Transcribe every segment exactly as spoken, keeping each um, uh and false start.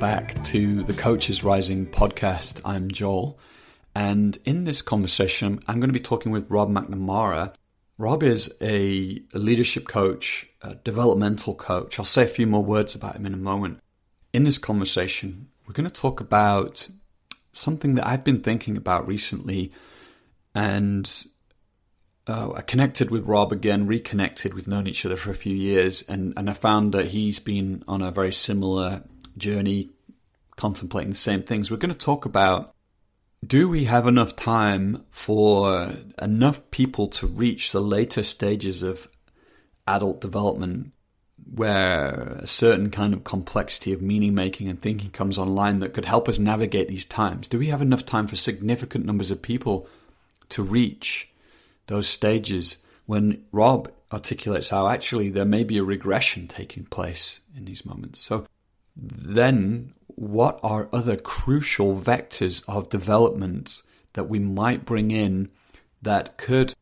back to the Coaches Rising podcast. I'm Joel, and in this conversation, I'm going to be talking with Rob McNamara. Rob is a leadership coach, a developmental coach. I'll say a few more words about him in a moment. In this conversation, we're going to talk about something that I've been thinking about recently, and oh, I connected with Rob again, reconnected. We've known each other for a few years, and, and I found that he's been on a very similar journey, contemplating the same things. We're going to talk about, do we have enough time for enough people to reach the later stages of adult development where a certain kind of complexity of meaning-making and thinking comes online that could help us navigate these times? Do we have enough time for significant numbers of people to reach those stages, when Rob articulates how actually there may be a regression taking place in these moments? So then what are other crucial vectors of development that we might bring in that could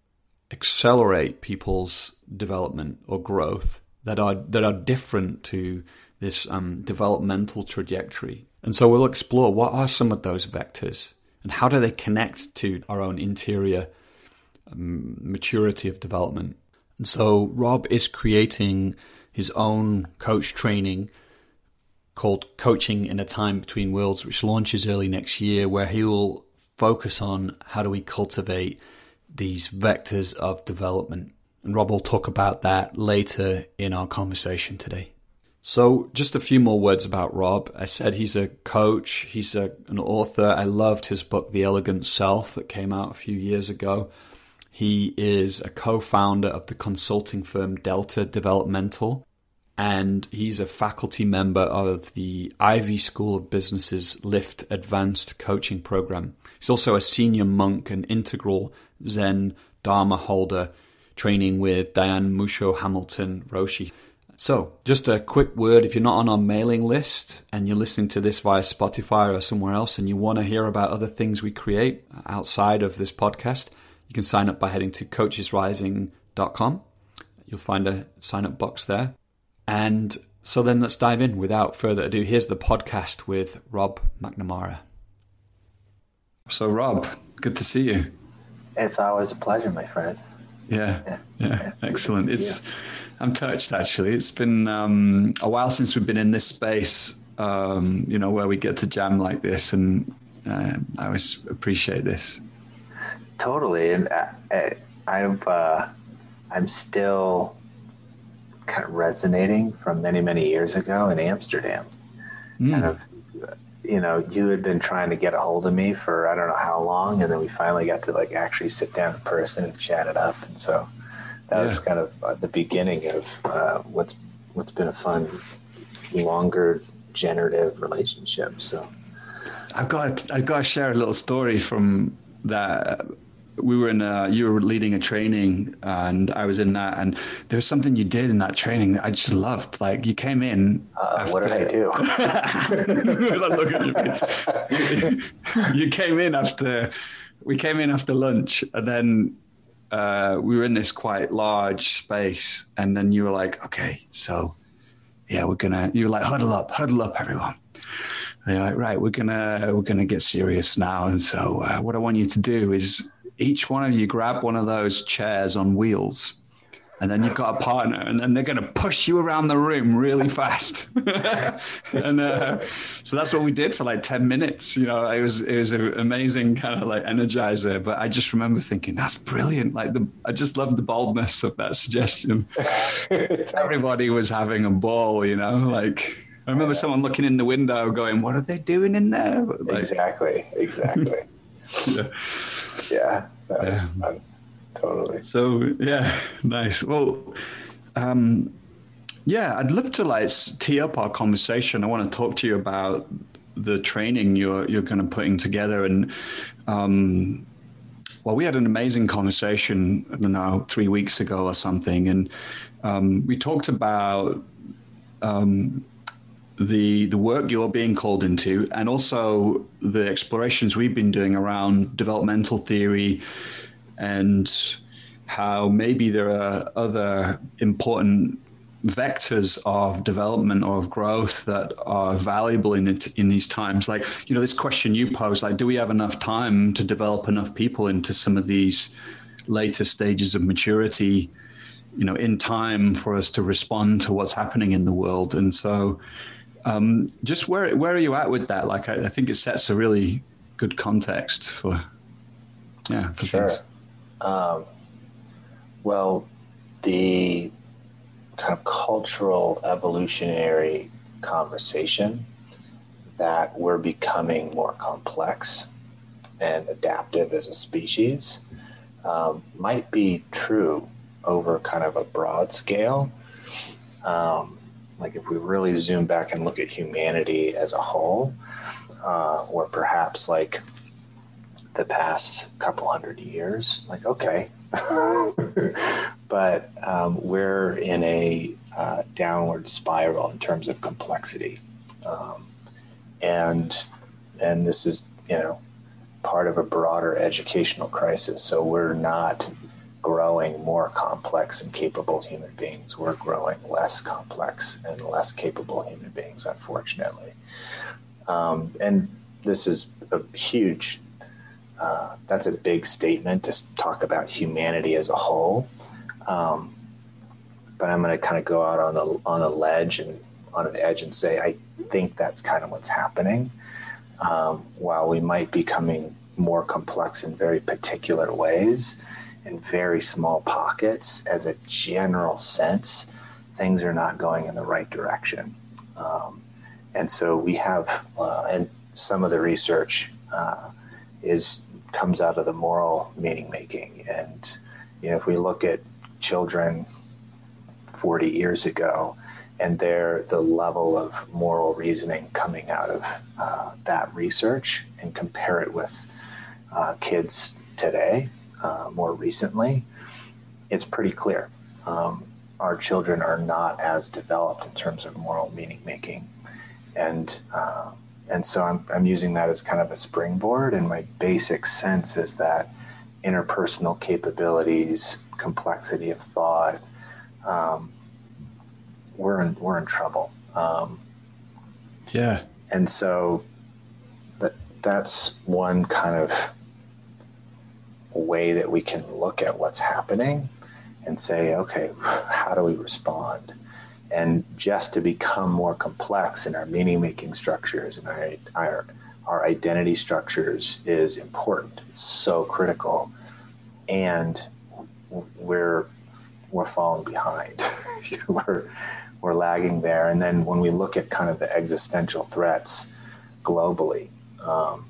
accelerate people's development or growth that are that are different to this um, developmental trajectory? And so we'll explore what are some of those vectors and how do they connect to our own interior maturity of development. And so Rob is creating his own coach training called Coaching in a Time Between Worlds, which launches early next year, where he will focus on how do we cultivate these vectors of development. And Rob will talk about that later in our conversation today. So just a few more words about Rob. I said he's a coach, he's a, an author. I loved his book, The Elegant Self, that came out a few years ago. He is a co-founder of the consulting firm Delta Developmental, and he's a faculty member of the Ivy School of Business's Lift Advanced Coaching Program. He's also a senior monk and integral Zen Dharma holder, training with Diane Musho Hamilton Roshi. So just a quick word, if you're not on our mailing list and you're listening to this via Spotify or somewhere else and you want to hear about other things we create outside of this podcast, you can sign up by heading to coaches rising dot com. You'll find a sign-up box there. And so then let's dive in. Without further ado, here's the podcast with Rob McNamara. So Rob, good to see you. It's always a pleasure, my friend. Yeah, yeah, yeah. It's excellent. It's I'm touched, actually. It's been um, a while since we've been in this space, um, you know, where we get to jam like this, and uh, I always appreciate this. Totally, and I, I've uh, I'm still kind of resonating from many many years ago in Amsterdam. Mm. Kind of, you know, you had been trying to get a hold of me for I don't know how long, and then we finally got to like actually sit down in person and chat it up, and so that yeah. was kind of the beginning of uh, what's what's been a fun, longer generative relationship. So I've got I've got to share a little story from that. We were in a, you were leading a training and I was in that, and there was something you did in that training that I just loved. Like you came in. Uh, what did I do? I look at you. you came in after, we came in after lunch, and then uh, we were in this quite large space, and then you were like, okay, so yeah, we're going to, you were like, huddle up, huddle up everyone. They're like, right, we're gonna we're gonna get serious now, and so uh, what I want you to do is each one of you grab one of those chairs on wheels, and then you've got a partner, and then they're gonna push you around the room really fast. and uh, so that's what we did for like ten minutes. You know, it was it was an amazing kind of like energizer. But I just remember thinking that's brilliant. Like the I just loved the boldness of that suggestion. Everybody was having a ball, you know, like. I remember yeah. someone looking in the window going, what are they doing in there? Like, exactly, exactly. yeah. yeah, that yeah. was fun. Totally. So, yeah, nice. Well, um, yeah, I'd love to like tee up our conversation. I want to talk to you about the training you're you're kind of putting together. And, um, well, we had an amazing conversation, I don't know, three weeks ago or something. And um, we talked about... Um, the the work you're being called into, and also the explorations we've been doing around developmental theory and how maybe there are other important vectors of development or of growth that are valuable in it, in these times. Like, you know, this question you posed, like, do we have enough time to develop enough people into some of these later stages of maturity, you know, in time for us to respond to what's happening in the world? And so um, just where, where are you at with that? Like, I, I think it sets a really good context for, yeah, for sure. Things. Um, well, the kind of cultural evolutionary conversation that we're becoming more complex and adaptive as a species um, might be true over kind of a broad scale. Um, like if we really zoom back and look at humanity as a whole, uh, or perhaps like the past couple hundred years, like, okay. But um, we're in a uh, downward spiral in terms of complexity. Um, and, and this is, you know, part of a broader educational crisis. So we're not growing more complex and capable human beings. We're growing less complex and less capable human beings, unfortunately. Um, and this is a huge, uh, that's a big statement to talk about humanity as a whole. Um, but I'm going to kind of go out on the, on a ledge and on an edge and say, I think that's kind of what's happening. Um, while we might be becoming more complex in very particular ways, in very small pockets, as a general sense, things are not going in the right direction. Um, and so we have, uh, and some of the research uh, is comes out of the moral meaning making. And, you know, if we look at children forty years ago and their the level of moral reasoning coming out of uh, that research and compare it with uh, kids today, Uh, more recently, it's pretty clear. Um, our children are not as developed in terms of moral meaning making. And uh, and so I'm, I'm using that as kind of a springboard. And my basic sense is that interpersonal capabilities, complexity of thought, um, we're in, we're in trouble. Um, yeah. And so that that's one kind of way that we can look at what's happening and say, okay, how do we respond? And just to become more complex in our meaning-making structures and our, our, our identity structures is important. It's so critical. And we're, we're falling behind. we're, we're lagging there. And then when we look at kind of the existential threats globally, um,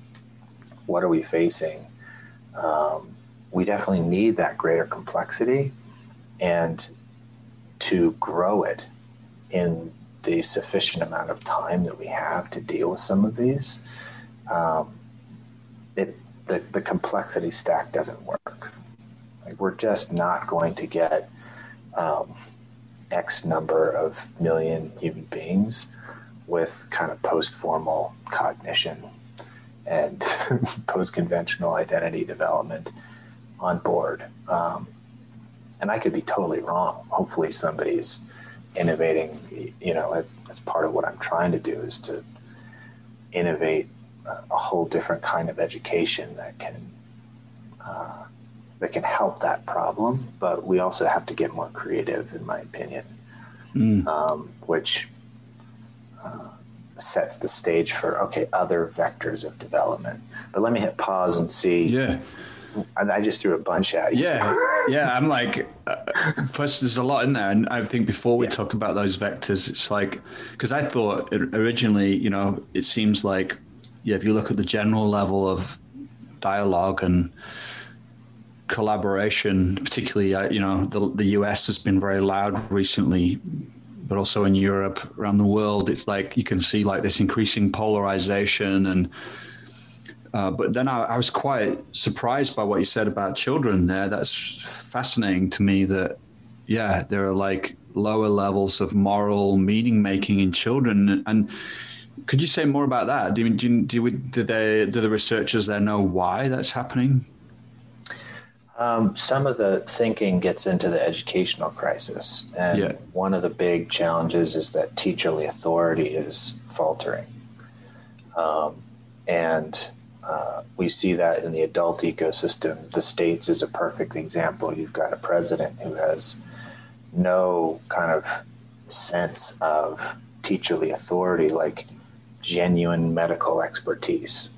what are we facing? Um, we definitely need that greater complexity, and to grow it in the sufficient amount of time that we have to deal with some of these, um, it, the, the complexity stack doesn't work. Like, we're just not going to get um, X number of million human beings with kind of post-formal cognition and post-conventional identity development on board. Um, and I could be totally wrong. Hopefully somebody's innovating, you know, that's part of what I'm trying to do, is to innovate a whole different kind of education that can, uh, that can help that problem. But we also have to get more creative, in my opinion, mm. um, which, uh, sets the stage for, okay, other vectors of development. But let me hit pause and see. Yeah. I just threw a bunch at you. Yeah. Yeah. I'm like, uh, first, there's a lot in there. And I think before we yeah. talk about those vectors, it's like, because I thought originally, you know, it seems like, yeah, if you look at the general level of dialogue and collaboration, particularly, uh, you know, the, the U S has been very loud recently, but also in Europe, around the world, it's like you can see like this increasing polarization. And uh, but then I, I was quite surprised by what you said about children there. That's fascinating to me that, yeah, there are like lower levels of moral meaning making in children. And could you say more about that? Do you, do you, do, we, do, they, do the researchers there know why that's happening? Um, some of the thinking gets into the educational crisis. And yeah. one of the big challenges is that teacherly authority is faltering. Um, and uh, we see that in the adult ecosystem. The States is a perfect example. You've got a president who has no kind of sense of teacherly authority, like genuine medical expertise.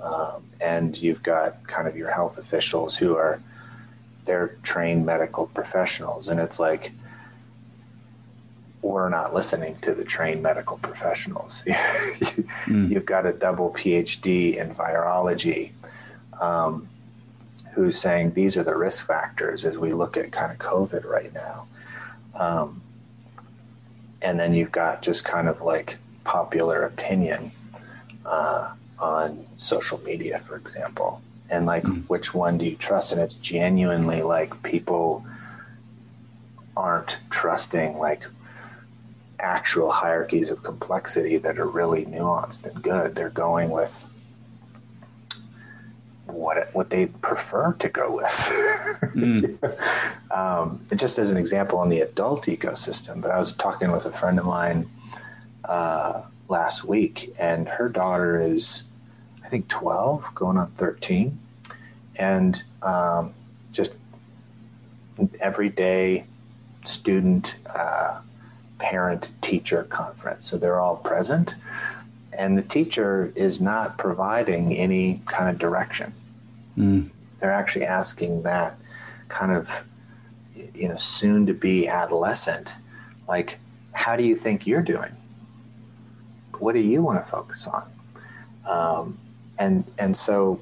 Um, and you've got kind of your health officials who are, they're trained medical professionals. And it's like, we're not listening to the trained medical professionals. mm. You've got a double P H D in virology um, who's saying these are the risk factors as we look at kind of COVID right now. Um, and then you've got just kind of like popular opinion uh, on social media, for example, and like, mm. which one do you trust? And it's genuinely like people aren't trusting like actual hierarchies of complexity that are really nuanced and good. They're going with what what they prefer to go with. mm. um, just as an example on the adult ecosystem, but I was talking with a friend of mine uh, last week, and her daughter is, I think, twelve, going on thirteen, and um, just everyday student uh, parent-teacher conference. So they're all present, and the teacher is not providing any kind of direction. Mm. They're actually asking that kind of, you know, soon-to-be adolescent, like, how do you think you're doing? What do you want to focus on? Um, and and so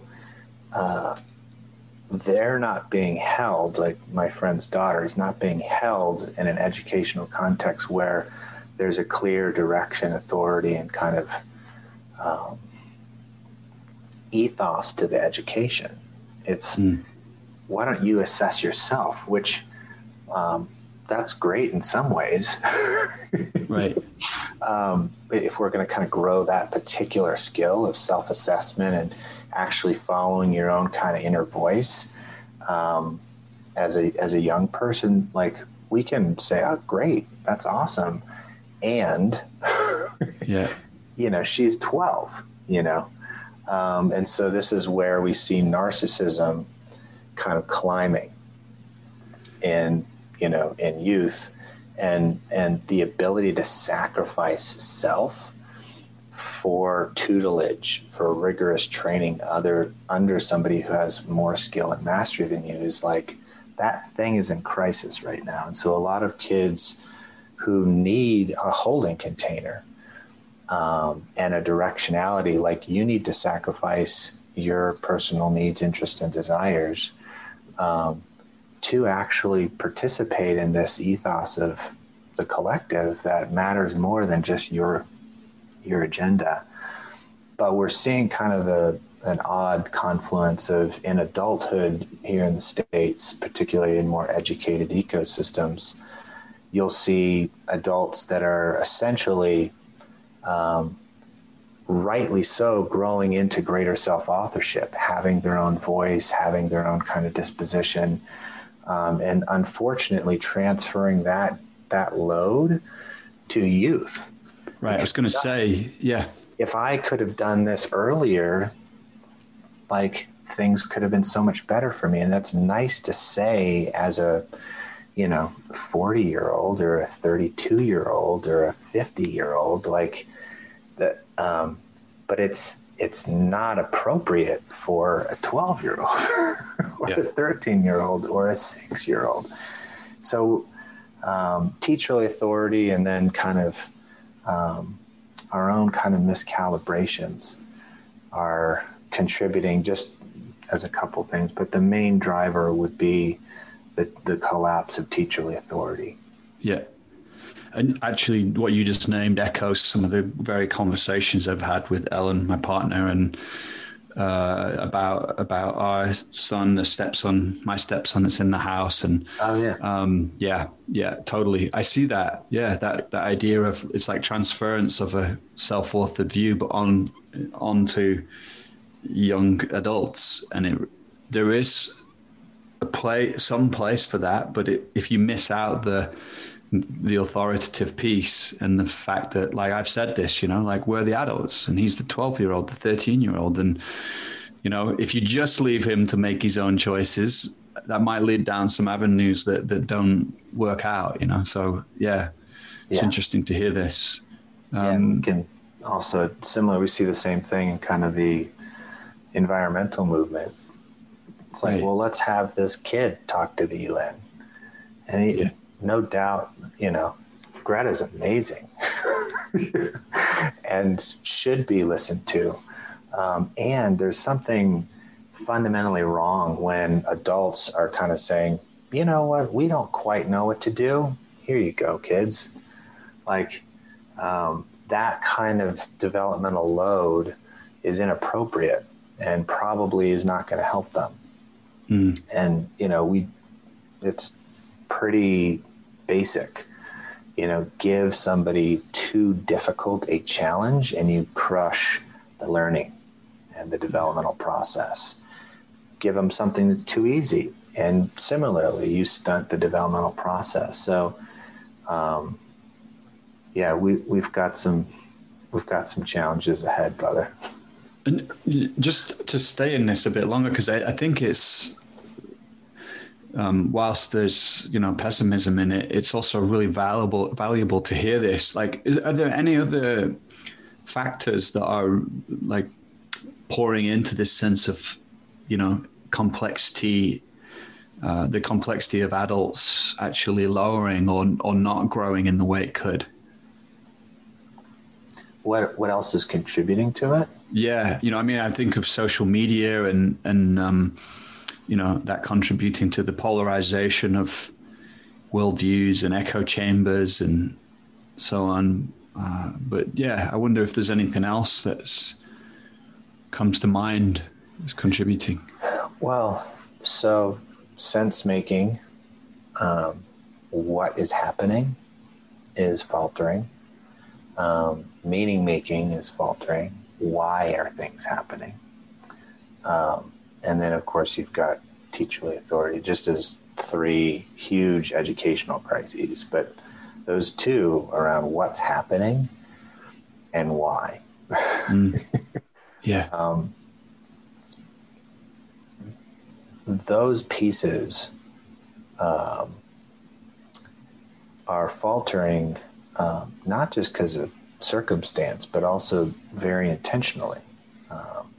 uh, they're not being held, like my friend's daughter is not being held in an educational context where there's a clear direction, authority, and kind of um, ethos to the education. It's, mm. why don't you assess yourself, which um, that's great in some ways. Right. Um, if we're going to kind of grow that particular skill of self-assessment and actually following your own kind of inner voice, um, as a, as a young person, like we can say, oh, great, that's awesome. And, yeah, you know, she's twelve, you know? Um, and so this is where we see narcissism kind of climbing in, you know, in youth. And and the ability to sacrifice self for tutelage, for rigorous training other under somebody who has more skill and mastery than you is like, that thing is in crisis right now. And so a lot of kids who need a holding container um, and a directionality, like you need to sacrifice your personal needs, interests, and desires um, to actually participate in this ethos of the collective that matters more than just your your agenda. But we're seeing kind of a an odd confluence of in adulthood here in the States, particularly in more educated ecosystems, you'll see adults that are essentially, um, rightly so, growing into greater self-authorship, having their own voice, having their own kind of disposition, Um, and unfortunately transferring that that load to youth. Right, because I was going to say, yeah. If I could have done this earlier, like things could have been so much better for me. And that's nice to say as a, you know, forty-year-old or a thirty-two-year-old or a fifty-year-old, like that. Um, but it's it's not appropriate for a twelve-year-old or yeah. a thirteen-year-old or a six-year-old. So um, teacherly authority and then kind of um, our own kind of miscalibrations are contributing just as a couple things, but the main driver would be the, the collapse of teacherly authority. Yeah. And actually, what you just named echoes some of the very conversations I've had with Ellen, my partner, and uh, about about our son, the stepson, my stepson that's in the house. And oh yeah, um, yeah, yeah, totally. I see that. Yeah, that that idea of it's like transference of a self-authored view, but on onto young adults, and it there is a play, some place for that. But it, if you miss out the the authoritative piece and the fact that, like I've said this, you know, like we're the adults and he's the twelve-year-old, the thirteen-year-old. And, you know, if you just leave him to make his own choices, that might lead down some avenues that, that don't work out, you know? So yeah, it's yeah. interesting to hear this. Um, yeah, and we can also similar, we see the same thing in kind of the environmental movement. It's like, right. well, let's have this kid talk to the U N. And he, yeah. no doubt, you know, Greta's amazing and should be listened to. Um, and there's something fundamentally wrong when adults are kind of saying, you know what, we don't quite know what to do. Here you go, kids. Like um, that kind of developmental load is inappropriate and probably is not going to help them. Mm. And, you know, we, it's pretty basic, you know, give somebody too difficult a challenge and you crush the learning and the developmental process. Give them something that's too easy. And similarly, you stunt the developmental process. So, um, yeah, we, we've got some, we've got some challenges ahead, brother. And just to stay in this a bit longer, because I, I think it's, um, whilst there's, you know, pessimism in it, it's also really valuable, valuable to hear this. Like, is, are there any other factors that are like pouring into this sense of, you know, complexity, uh, the complexity of adults actually lowering or or not growing in the way it could? What what else is contributing to it? Yeah, you know, I mean, I think of social media and and um, you know, that contributing to the polarization of worldviews and echo chambers and so on. Uh, but yeah, I wonder if there's anything else that's comes to mind as contributing. Well, so sense making, um, what is happening is faltering. Um, meaning making is faltering. Why are things happening? Um, and then, of course, you've got teacherly authority, just as three huge educational crises. But those two around what's happening and why. Mm. Yeah. Um, those pieces um, are faltering, um, not just because of circumstance, but also very intentionally, um,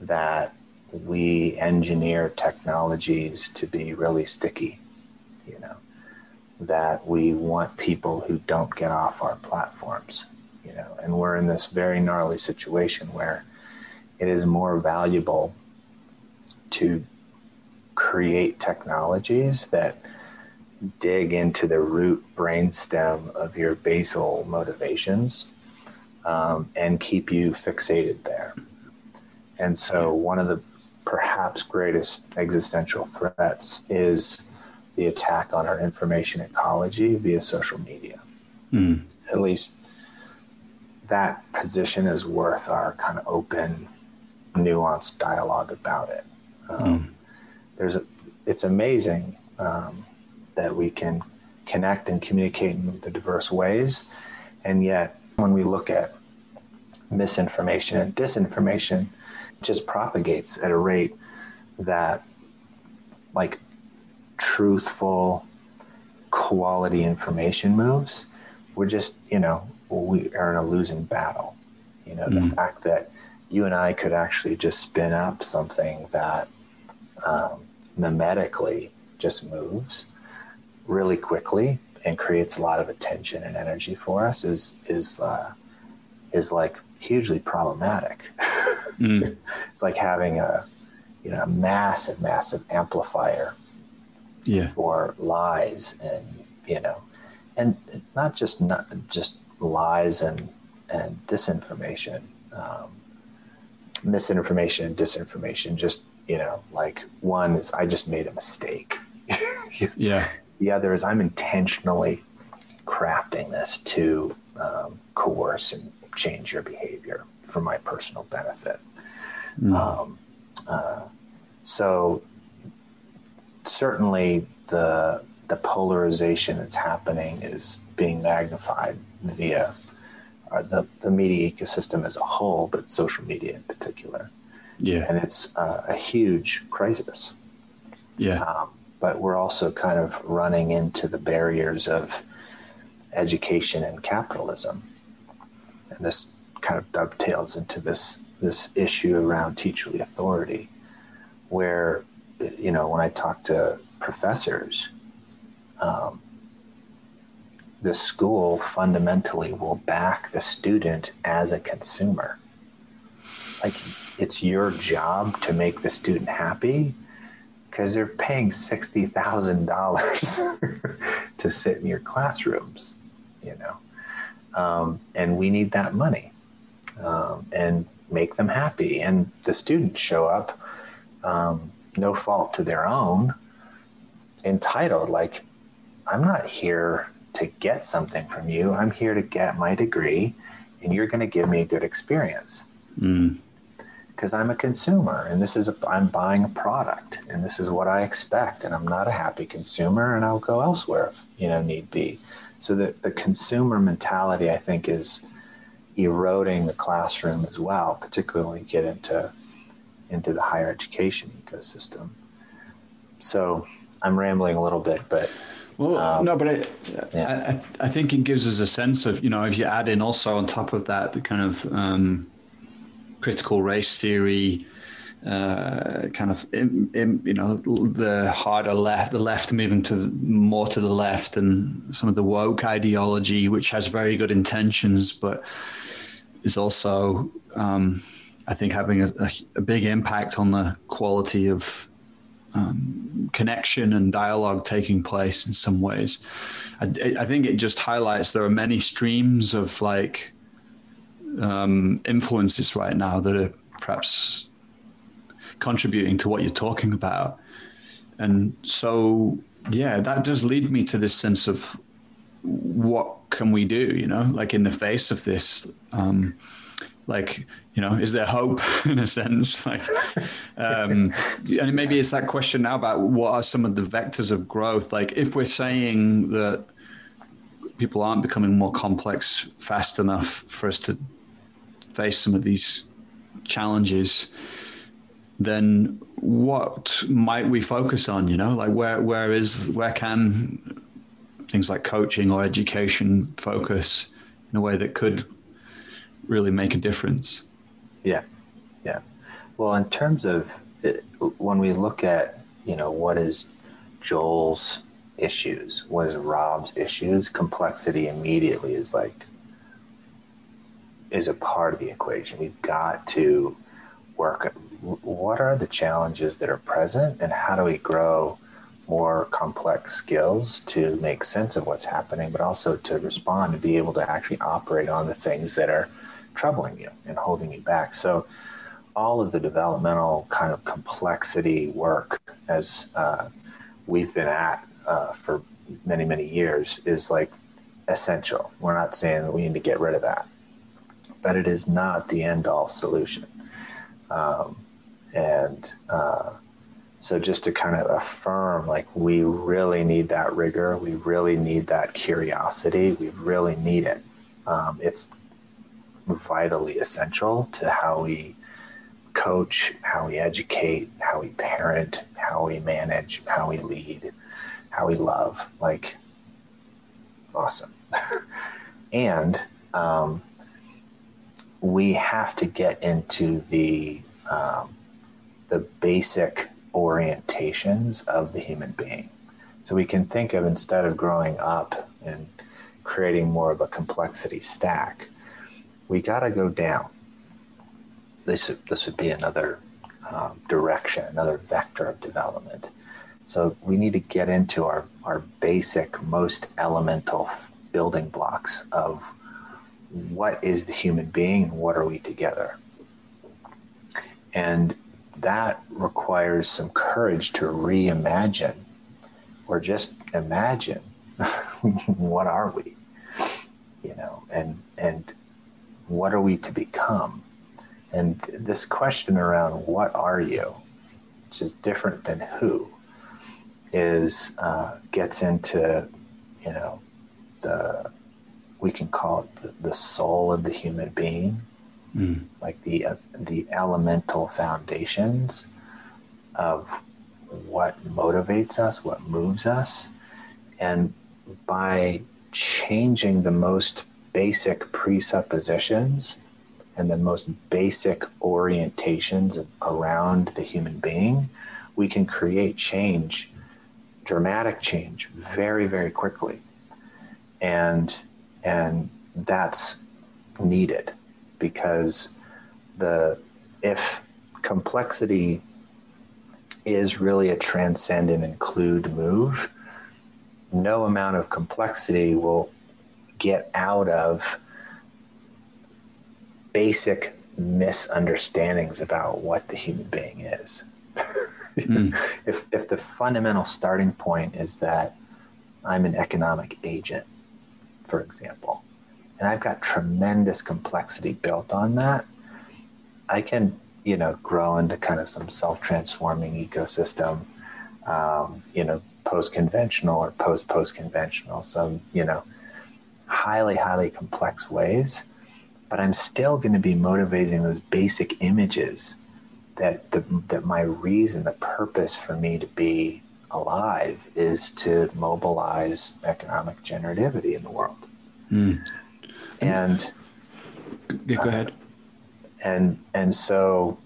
that we engineer technologies to be really sticky, you know, that we want people who don't get off our platforms, you know, and we're in this very gnarly situation where it is more valuable to create technologies that dig into the root brainstem of your basal motivations, um, and keep you fixated there. And so one of the perhaps greatest existential threats is the attack on our information ecology via social media. Mm. At least that position is worth our kind of open, nuanced dialogue about it. Um, mm. There's a, it's amazing um, that we can connect and communicate in the diverse ways. And yet when we look at misinformation and disinformation, it just propagates at a rate that like truthful quality information moves. We're just, you know, we are in a losing battle. You know, mm-hmm. the fact that you and I could actually just spin up something that Um, mimetically just moves really quickly and creates a lot of attention and energy for us is is uh, is like hugely problematic. Mm. It's like having a you know a massive massive amplifier yeah. for lies and you know and not just not just lies and and disinformation, um, misinformation and disinformation just. You know, like one is I just made a mistake. yeah. The other is I'm intentionally crafting this to um, coerce and change your behavior for my personal benefit. Mm. Um, uh, so certainly the the polarization that's happening is being magnified via uh, the, the media ecosystem as a whole, but social media in particular. Yeah. And it's uh, a huge crisis. Yeah. Um, but we're also kind of running into the barriers of education and capitalism. And this kind of dovetails into this this issue around teacherly authority, where, you know, when I talk to professors, um, the school fundamentally will back the student as a consumer. Like, it's your job to make the student happy because they're paying sixty thousand dollars to sit in your classrooms, you know. Um, and we need that money um, and make them happy. And the students show up, um, no fault to their own, entitled, like, I'm not here to get something from you. I'm here to get my degree, and you're going to give me a good experience because mm. I'm a consumer, and this is a, I'm buying a product, and this is what I expect, and I'm not a happy consumer, and I'll go elsewhere if, you know, need be. So the, the consumer mentality, I think, is eroding the classroom as well, particularly when you get into, into the higher education ecosystem. So I'm rambling a little bit, but... Well, um, no, but I, yeah. I, I think it gives us a sense of, you know, if you add in also on top of that, the kind of um, critical race theory, uh, kind of, in, in, you know, the harder left, the left moving to the, more to the left, and some of the woke ideology, which has very good intentions, but is also, um, I think, having a, a, a big impact on the quality of um, connection and dialogue taking place in some ways. I, I think it just highlights there are many streams of, like, um, influences right now that are perhaps contributing to what you're talking about. And so, yeah, that does lead me to this sense of what can we do, you know, like, in the face of this, um, like, you know, is there hope in a sense? Like, um, and maybe it's that question now about what are some of the vectors of growth? Like, if we're saying that people aren't becoming more complex fast enough for us to face some of these challenges, then what might we focus on? You know, like, where, where is, where can things like coaching or education focus in a way that could really make a difference? Yeah. Yeah. Well, in terms of it, when we look at, you know, what is Joel's issues, what is Rob's issues, complexity immediately is like, is a part of the equation. We've got to work at what are the challenges that are present, and how do we grow more complex skills to make sense of what's happening, but also to respond and be able to actually operate on the things that are troubling you and holding you back. So all of the developmental kind of complexity work, as uh, we've been at uh, for many, many years, is like essential. We're not saying that we need to get rid of that, but it is not the end-all solution. Um, and uh, so just to kind of affirm, like, we really need that rigor. We really need that curiosity. We really need it. Um, it's vitally essential to how we coach, how we educate, how we parent, how we manage, how we lead, how we love. Like, awesome. And um, we have to get into the um, the basic orientations of the human being. So we can think of, instead of growing up and creating more of a complexity stack, we got to go down. This, this would be another um, direction, another vector of development. So we need to get into our, our basic, most elemental building blocks of what is the human being and what are we together. And that requires some courage to reimagine, or just imagine, what are we, you know, and and what are we to become? And this question around what are you, which is different than who, is uh, gets into, you know, the, we can call it the, the soul of the human being, mm. like the uh, the elemental foundations of what motivates us, what moves us. And by changing the most basic presuppositions and the most basic orientations around the human being, we can create change, dramatic change, very, very quickly. And and that's needed, because the if complexity is really a transcend and include move, no amount of complexity will get out of basic misunderstandings about what the human being is. Mm. If if the fundamental starting point is that I'm an economic agent, for example, and I've got tremendous complexity built on that, I can, you know, grow into kind of some self-transforming ecosystem, um, you know, post-conventional or post-post-conventional, some, you know, highly, highly complex ways. But I'm still going to be motivating those basic images that the, that my reason, the purpose for me to be alive is to mobilize economic generativity in the world. Mm. And yeah, go ahead. Uh, and and so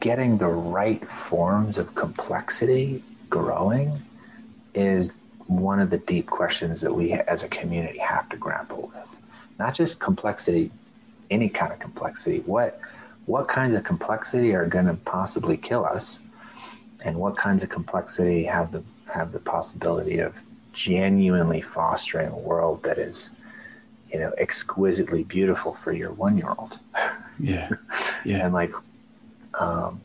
getting the right forms of complexity growing is one of the deep questions that we as a community have to grapple with. Not just complexity, any kind of complexity. What what kinds of complexity are going to possibly kill us, and what kinds of complexity have the have the possibility of genuinely fostering a world that is, you know, exquisitely beautiful for your one-year-old. Yeah, yeah. And like, um,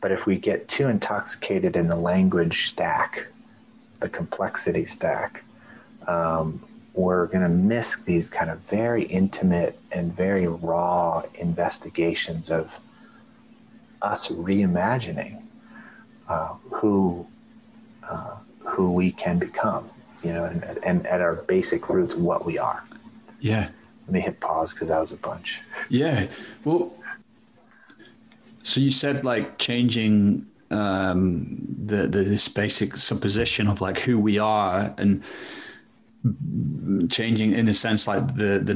but if we get too intoxicated in the language stack, the complexity stack, um, we're going to miss these kind of very intimate and very raw investigations of us reimagining uh, who uh, who we can become, you know, and, and at our basic roots, what we are. Yeah. Let me hit pause because that was a bunch. Yeah. Well, so you said like changing um, the, the this basic supposition of like who we are, and changing in a sense like the the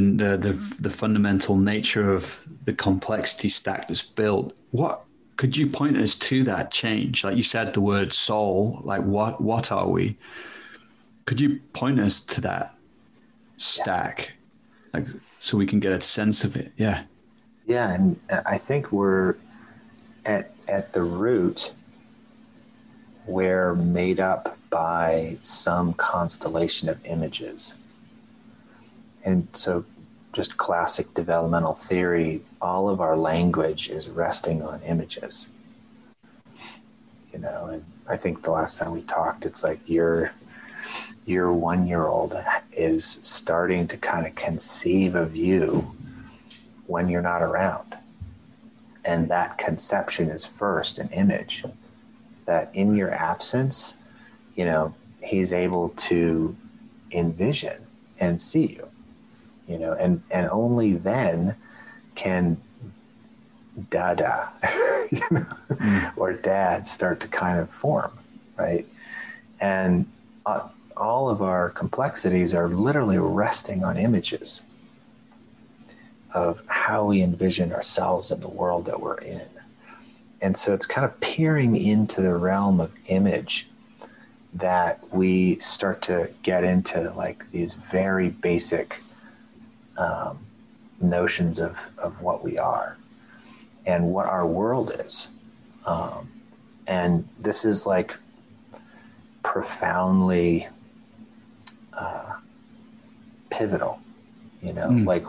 the the fundamental nature of the complexity stack that's built. What could you point us to that change? Like you said, the word soul. Like what what are we? Could you point us to that stack, yeah, like so we can get a sense of it? Yeah, yeah, and I think we're at at the root. We're made up by some constellation of images. And so just classic developmental theory, all of our language is resting on images. You know, and I think the last time we talked, it's like your, your one-year-old is starting to kind of conceive of you when you're not around. And that conception is first an image. That in your absence, you know, he's able to envision and see you, you know, and, and only then can dada, you know, mm. or dad start to kind of form, right? And uh, all of our complexities are literally resting on images of how we envision ourselves and the world that we're in. And so it's kind of peering into the realm of image that we start to get into like these very basic um, notions of, of what we are and what our world is. Um, and this is like profoundly uh, pivotal, you know, mm. like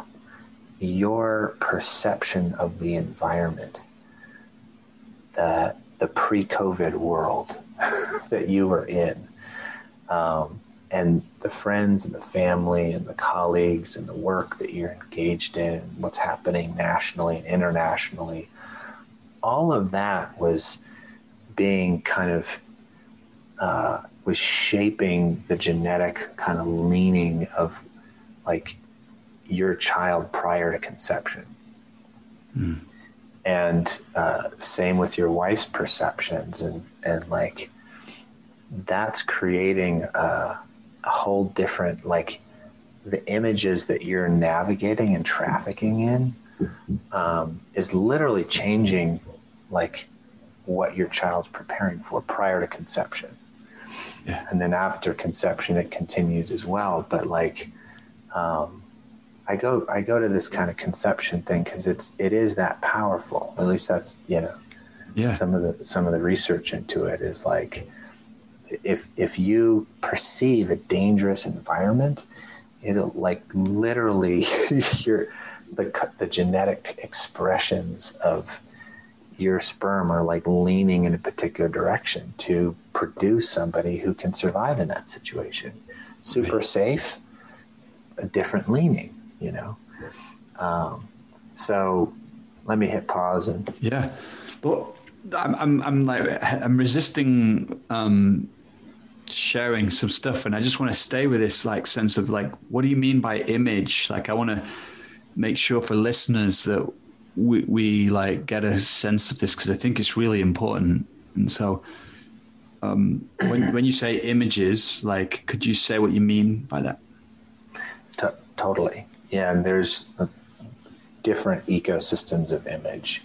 your perception of the environment, the the pre-COVID world that you were in, um, and the friends and the family and the colleagues and the work that you're engaged in, what's happening nationally and internationally, all of that was being kind of uh, was shaping the genetic kind of leaning of like your child prior to conception. Mm. And uh, same with your wife's perceptions. And, and like, that's creating a, a whole different, like the images that you're navigating and trafficking in um, is literally changing like what your child's preparing for prior to conception. Yeah. And then after conception, it continues as well. But like, um, I go, I go to this kind of conception thing because it's, it is that powerful. At least that's, you know, yeah. some of the, some of the research into it is like, if, if you perceive a dangerous environment, it'll like literally your, the, the genetic expressions of your sperm are like leaning in a particular direction to produce somebody who can survive in that situation. Super safe, a different leaning. You know, um, so let me hit pause and yeah. But I'm I'm, I'm like I'm resisting um, sharing some stuff, and I just want to stay with this like sense of like, what do you mean by image? Like, I want to make sure for listeners that we we like get a sense of this because I think it's really important. And so, um, when when you say images, like, could you say what you mean by that? T- totally. Yeah, and there's different ecosystems of image,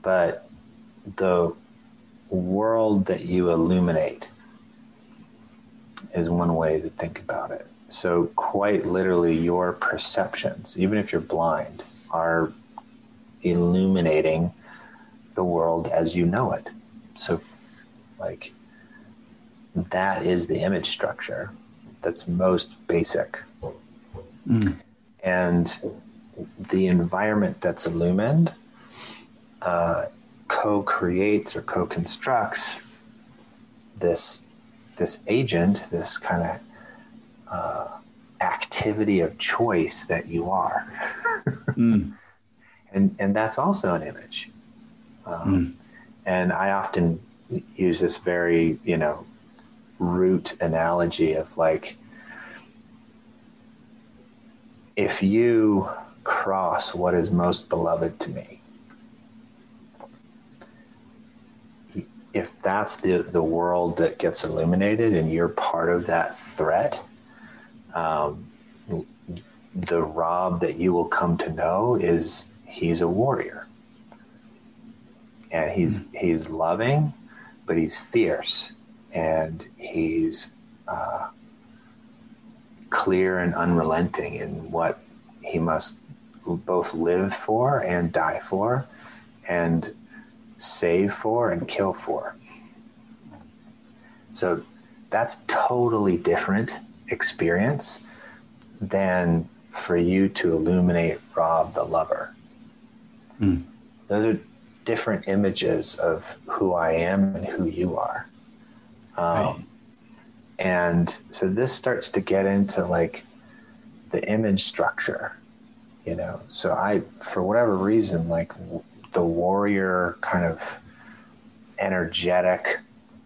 but the world that you illuminate is one way to think about it. So quite literally your perceptions, even if you're blind, are illuminating the world as you know it. So like that is the image structure that's most basic. Mm. And the environment that's illumined uh, co-creates or co-constructs this this agent, this kind of uh, activity of choice that you are, mm. and and that's also an image. Um, mm. And I often use this very you know root analogy of like, if you cross what is most beloved to me, if that's the, the world that gets illuminated and you're part of that threat, um, the Rob that you will come to know is he's a warrior. And he's, mm-hmm. he's loving, but he's fierce and he's, uh, clear and unrelenting in what he must both live for and die for and save for and kill for. So that's totally different experience than for you to illuminate Rob the lover. Mm. Those are different images of who I am and who you are. Um, right. And so this starts to get into like the image structure, you know? So I, for whatever reason, like w- the warrior kind of energetic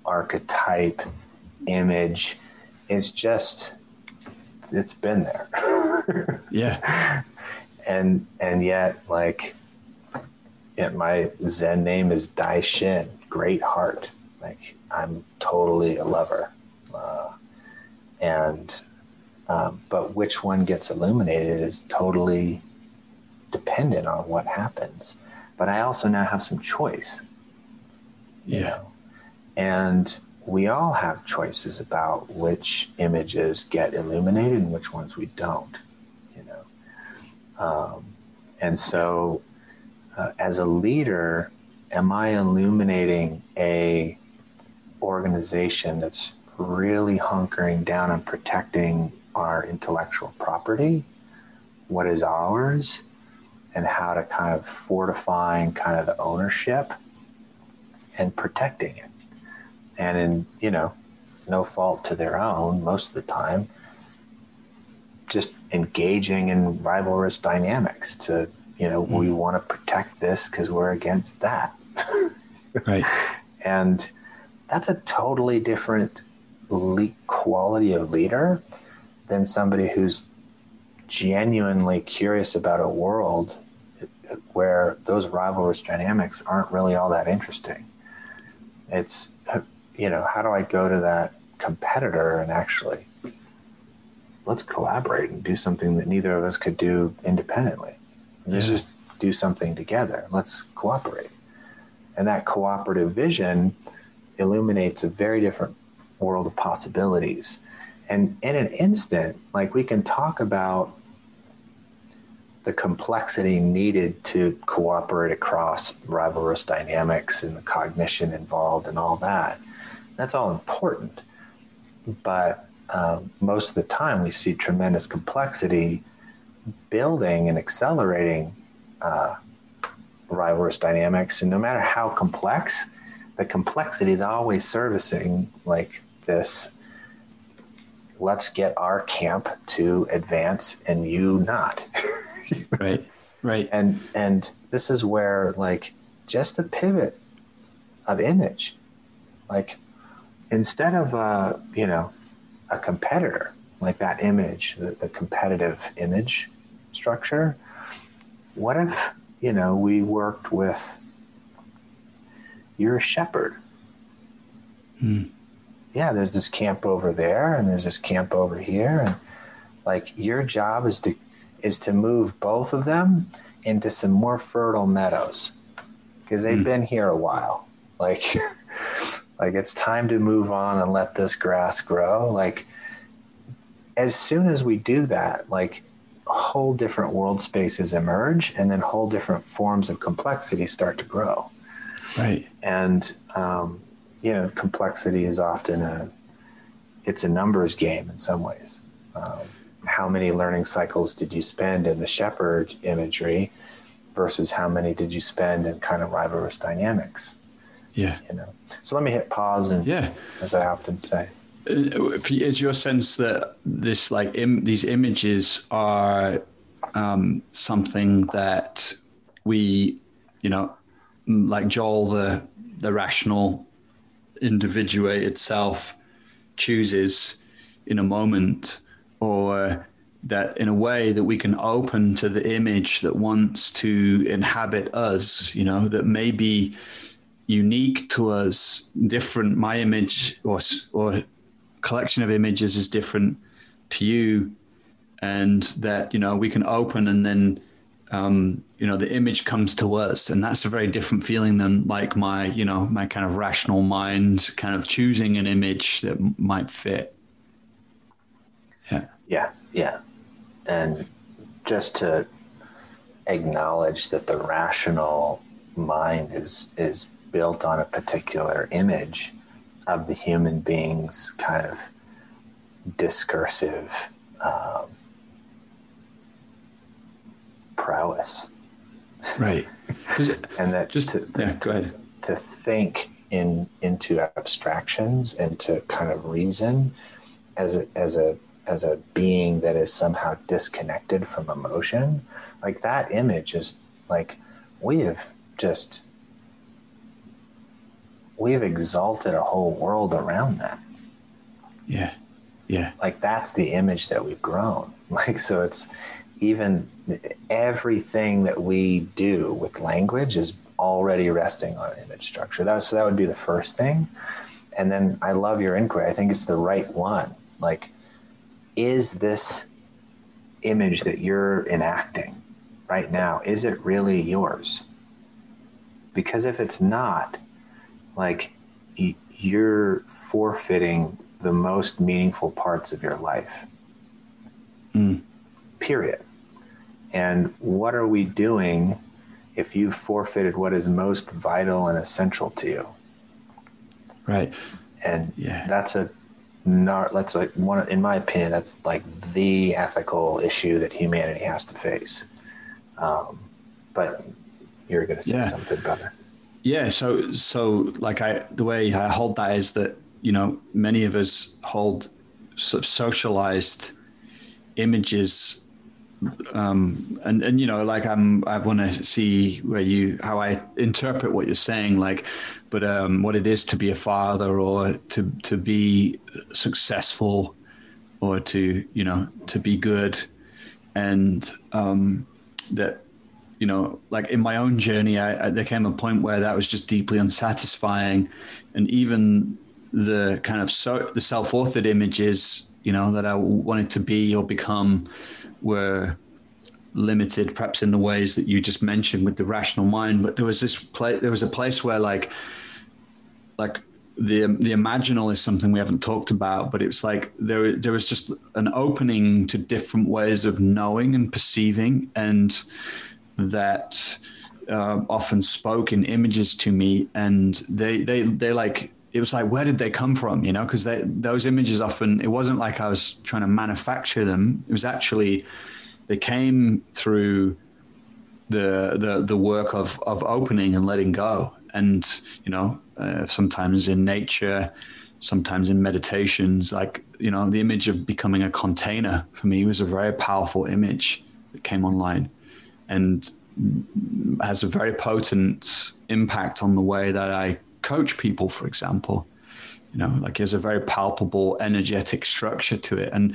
archetype image is just, it's been there. Yeah. And, and yet like, yeah, my Zen name is Dai Shin, great heart. Like I'm totally a lover. Uh, and, uh, but which one gets illuminated is totally dependent on what happens. But I also now have some choice, you yeah. know, and we all have choices about which images get illuminated and which ones we don't, you know? Um, and so, uh, as a leader, am I illuminating a organization that's really hunkering down and protecting our intellectual property, what is ours, and how to kind of fortifying kind of the ownership and protecting it. And in, you know, no fault to their own most of the time, just engaging in rivalrous dynamics to, you know, mm. we want to protect this because we're against that. Right. And that's a totally different le- quality of leader than somebody who's genuinely curious about a world where those rivalrous dynamics aren't really all that interesting. It's, you know, how do I go to that competitor and actually let's collaborate and do something that neither of us could do independently. Let's yeah. just do something together. Let's cooperate. And that cooperative vision illuminates a very different world of possibilities. And in an instant, like, we can talk about the complexity needed to cooperate across rivalrous dynamics and the cognition involved and all that. That's all important. But um, most of the time we see tremendous complexity building and accelerating uh, rivalrous dynamics. And no matter how complex, the complexity is always servicing like this, let's get our camp to advance and you not. Right, right. And and this is where, like, just a pivot of image, like instead of, uh, you know, a competitor, like that image, the, the competitive image structure, what if, you know, we worked with, you're a shepherd. Hmm. Yeah, there's this camp over there and there's this camp over here. And like your job is to is to move both of them into some more fertile meadows because they've mm. been here a while. Like, like it's time to move on and let this grass grow. Like, as soon as we do that, like whole different world spaces emerge and then whole different forms of complexity start to grow. Right. And, um, you know, complexity is often a, it's a numbers game in some ways. Um, how many learning cycles did you spend in the shepherd imagery versus how many did you spend in kind of rivalrous dynamics? Yeah. You know, so let me hit pause. And yeah, as I often say, is your sense that this, like Im- these images are um, something that we, you know, like Joel, the, the rational individuated self chooses in a moment, or that in a way that we can open to the image that wants to inhabit us, you know, that may be unique to us, different. My image or, or collection of images is different to you. And that, you know, we can open and then, um, you know, the image comes to us, and that's a very different feeling than like my, you know, my kind of rational mind kind of choosing an image that m- might fit. Yeah. Yeah. Yeah. And just to acknowledge that the rational mind is, is built on a particular image of the human being's kind of discursive, um, prowess. Right. And that just to, yeah, to, go ahead. to think in, into abstractions and to kind of reason as a, as a, as a being that is somehow disconnected from emotion, like that image is like, we have just, we've exalted a whole world around that. Yeah. Yeah. Like that's the image that we've grown. Like, so it's even everything that we do with language is already resting on image structure. That was, so that would be the first thing. And then I love your inquiry. I think it's the right one. Like, is this image that you're enacting right now, is it really yours? Because if it's not, like, you're forfeiting the most meaningful parts of your life. Mm. Period. And what are we doing if you've forfeited what is most vital and essential to you? Right. And yeah. that's a Not, let's like one, in my opinion, that's like the ethical issue that humanity has to face. Um, but you're going to say yeah. something better. Yeah. So, so like I, the way I hold that is that, you know, many of us hold sort of socialized images um, and, and, you know, like I'm, I want to see where you, how I interpret what you're saying, like, but um, what it is to be a father, or to, to be successful, or to, you know, to be good. And um, that, you know, like in my own journey, I, I, there came a point where that was just deeply unsatisfying. And even the kind of so the self-authored images, you know, that I wanted to be or become were limited, perhaps in the ways that you just mentioned with the rational mind. But there was this place, there was a place where like, like the, the imaginal is something we haven't talked about, but it's like, there, there was just an opening to different ways of knowing and perceiving, and that uh, often spoke in images to me. And they, they, they like, it was like, where did they come from? You know, because they, those images often, it wasn't like I was trying to manufacture them. It was actually, they came through the the, the work of, of opening and letting go. And, you know, uh, sometimes in nature, sometimes in meditations, like, you know, the image of becoming a container for me was a very powerful image that came online and has a very potent impact on the way that I coach people, for example. You know, like there's a very palpable energetic structure to it. And,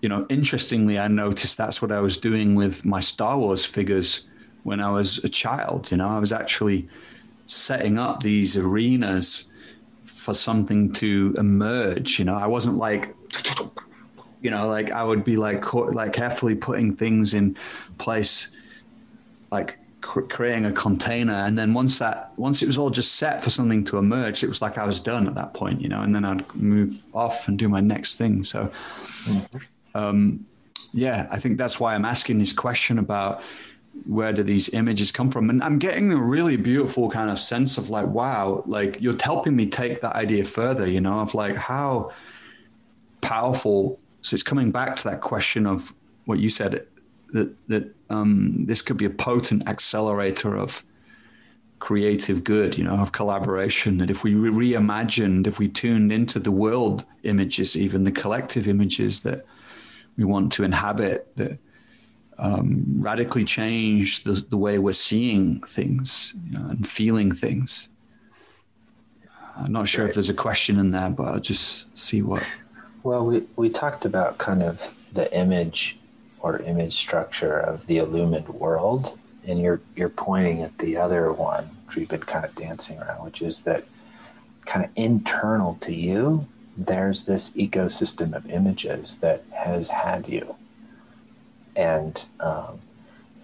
you know, interestingly, I noticed that's what I was doing with my Star Wars figures when I was a child. You know, I was actually setting up these arenas for something to emerge. You know, I wasn't like, you know, like I would be like, like carefully putting things in place, like creating a container. And then once that, once it was all just set for something to emerge, it was like I was done at that point, you know, and then I'd move off and do my next thing. So, um, yeah, I think that's why I'm asking this question about where do these images come from? And I'm getting a really beautiful kind of sense of like, wow, like you're helping me take that idea further, you know, of like how powerful. So it's coming back to that question of what you said, that, that, Um, this could be a potent accelerator of creative good, you know, of collaboration. That if we re- reimagined, if we tuned into the world images, even the collective images that we want to inhabit, that um, radically change the, the way we're seeing things, you know, and feeling things. I'm not sure if there's a question in there, but I'll just see what. Well, we, we talked about kind of the image or image structure of the illumined world, and you're you're pointing at the other one, which we've been kind of dancing around, which is that kind of internal to you, there's this ecosystem of images that has had you. And um,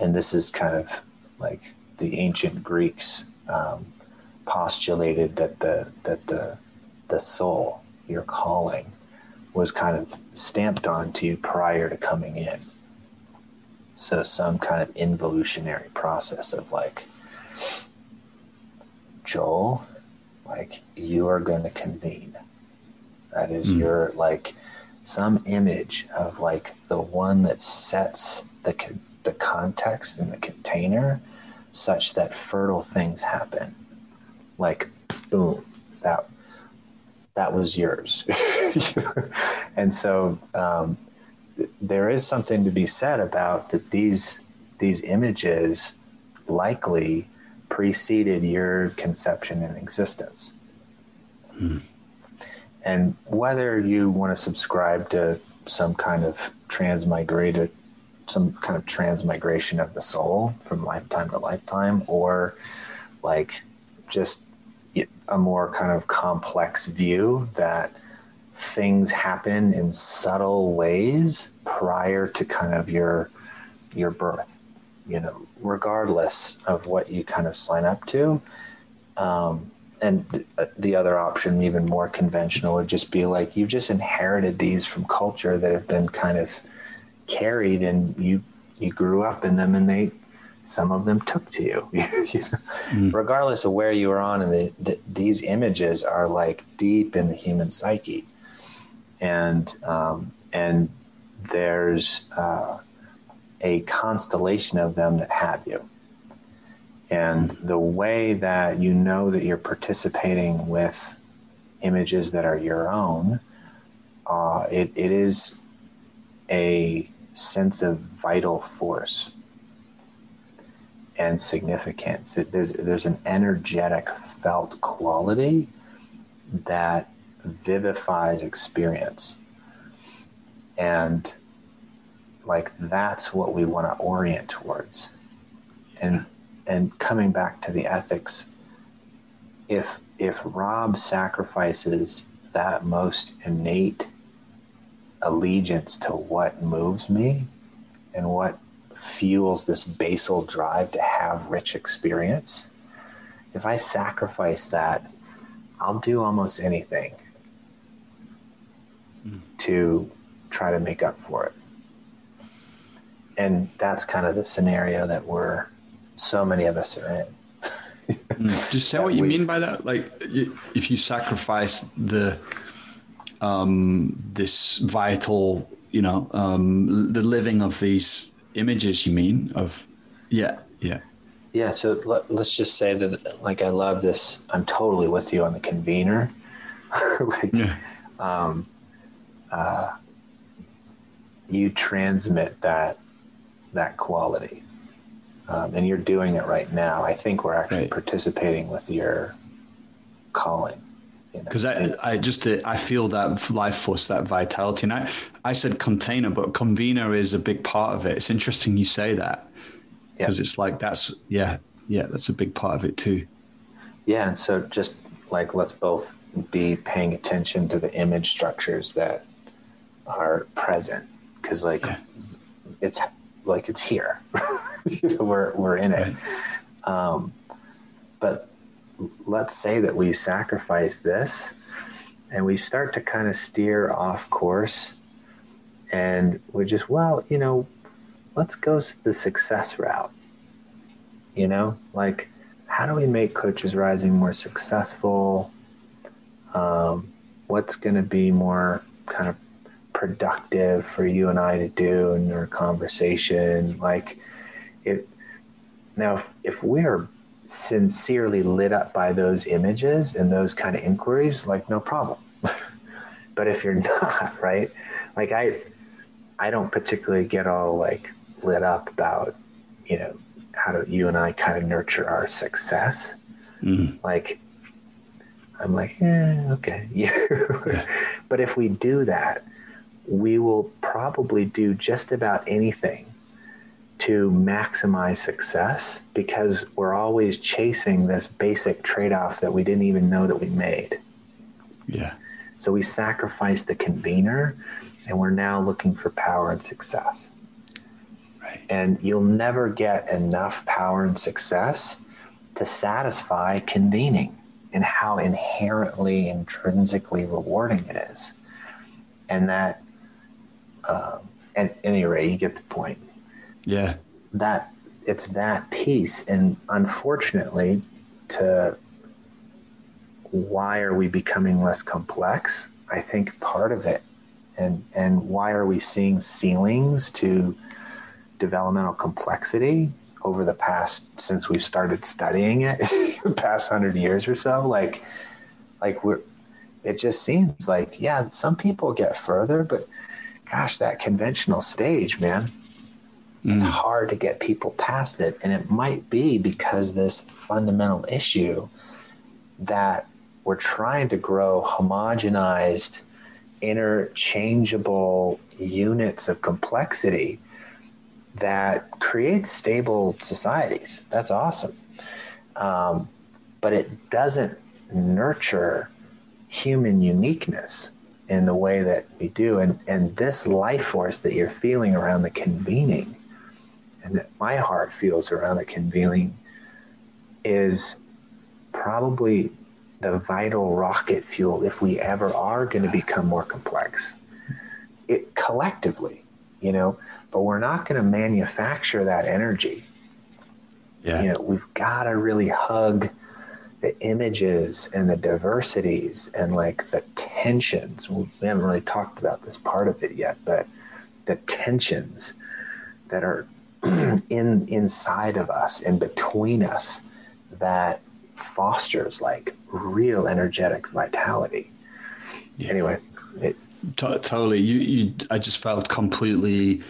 and this is kind of like the ancient Greeks um, postulated that the that the the soul, your calling, was kind of stamped onto you prior to coming in. So some kind of involutionary process of like, Joel, like you are going to convene. That is mm. your like some image of like the one that sets the con- the context in the container such that fertile things happen. Like, boom, that that was yours. And so, um, there is something to be said about that. These these images likely preceded your conception and existence. Mm. And whether you want to subscribe to some kind of transmigrated, some kind of transmigration of the soul from lifetime to lifetime, or like just a more kind of complex view that things happen in subtle ways prior to kind of your your birth, you know, regardless of what you kind of sign up to. Um, and the other option, even more conventional, would just be like you've just inherited these from culture that have been kind of carried, and you you grew up in them, and they some of them took to you. You know? Mm. Regardless of where you were on, and the, the, these images are like deep in the human psyche. And um, and there's uh, a constellation of them that have you. And the way that you know that you're participating with images that are your own, uh, it it is a sense of vital force and significance. There's, there's an energetic felt quality that vivifies experience. And like, that's what we want to orient towards. And, and coming back to the ethics, if, if Rob sacrifices that most innate allegiance to what moves me and what fuels this basal drive to have rich experience, if I sacrifice that, I'll do almost anything mm. to try to make up for it. And that's kind of the scenario that we're, so many of us are in. Just say what you mean by that. Like, if you sacrifice the um, this vital, you know, um, the living of these images, you mean of, yeah, yeah, yeah. So let, let's just say that, like, I love this. I'm totally with you on the convener. like, yeah. um, uh, you transmit that that quality. Um, and you're doing it right now. I think we're actually right. participating with your calling. Because you know? I, I just, I feel that life force, that vitality. And I, I said container, but convener is a big part of it. It's interesting you say that, because yeah. it's like, that's, yeah, yeah, that's a big part of it too. Yeah. And so just like, let's both be paying attention to the image structures that are present. Because like, yeah. it's like, it's here. You know, we're we're in it, right. um, but let's say that we sacrifice this, and we start to kind of steer off course, and we're just well, you know, let's go the success route. You know, like, how do we make Coaches Rising more successful? Um, what's going to be more kind of productive for you and I to do in our conversation, like. It, now, if, if we're sincerely lit up by those images and those kind of inquiries, like, no problem. But if you're not, right, like I I don't particularly get all like lit up about, you know, how do you and I kind of nurture our success. Mm. Like, I'm like, eh, okay. yeah. But if we do that, we will probably do just about anything to maximize success, because we're always chasing this basic trade-off that we didn't even know that we made. Yeah. So we sacrificed the convener, and we're now looking for power and success. Right. And you'll never get enough power and success to satisfy convening and how inherently, intrinsically rewarding it is. And that, uh, at any rate, you get the point. Yeah, that it's that piece. And unfortunately, to why are we becoming less complex? I think part of it, and, and why are we seeing ceilings to developmental complexity over the past, since we've started studying it, the past hundred years or so, like, like we're, it just seems like, yeah, some people get further, but gosh, that conventional stage, man. It's hard to get people past it. And it might be because this fundamental issue that we're trying to grow homogenized, interchangeable units of complexity that creates stable societies. That's awesome. Um, but it doesn't nurture human uniqueness in the way that we do. And, and this life force that you're feeling around the convening, and that my heart feels around the convening, is probably the vital rocket fuel if we ever are going to become more complex, it collectively, you know, but we're not going to manufacture that energy. Yeah. You know, we've got to really hug the images and the diversities and like the tensions. We haven't really talked about this part of it yet, but the tensions that are in inside of us and between us that fosters like real energetic vitality. Yeah. Anyway, it, T- totally. You, you, I just felt completely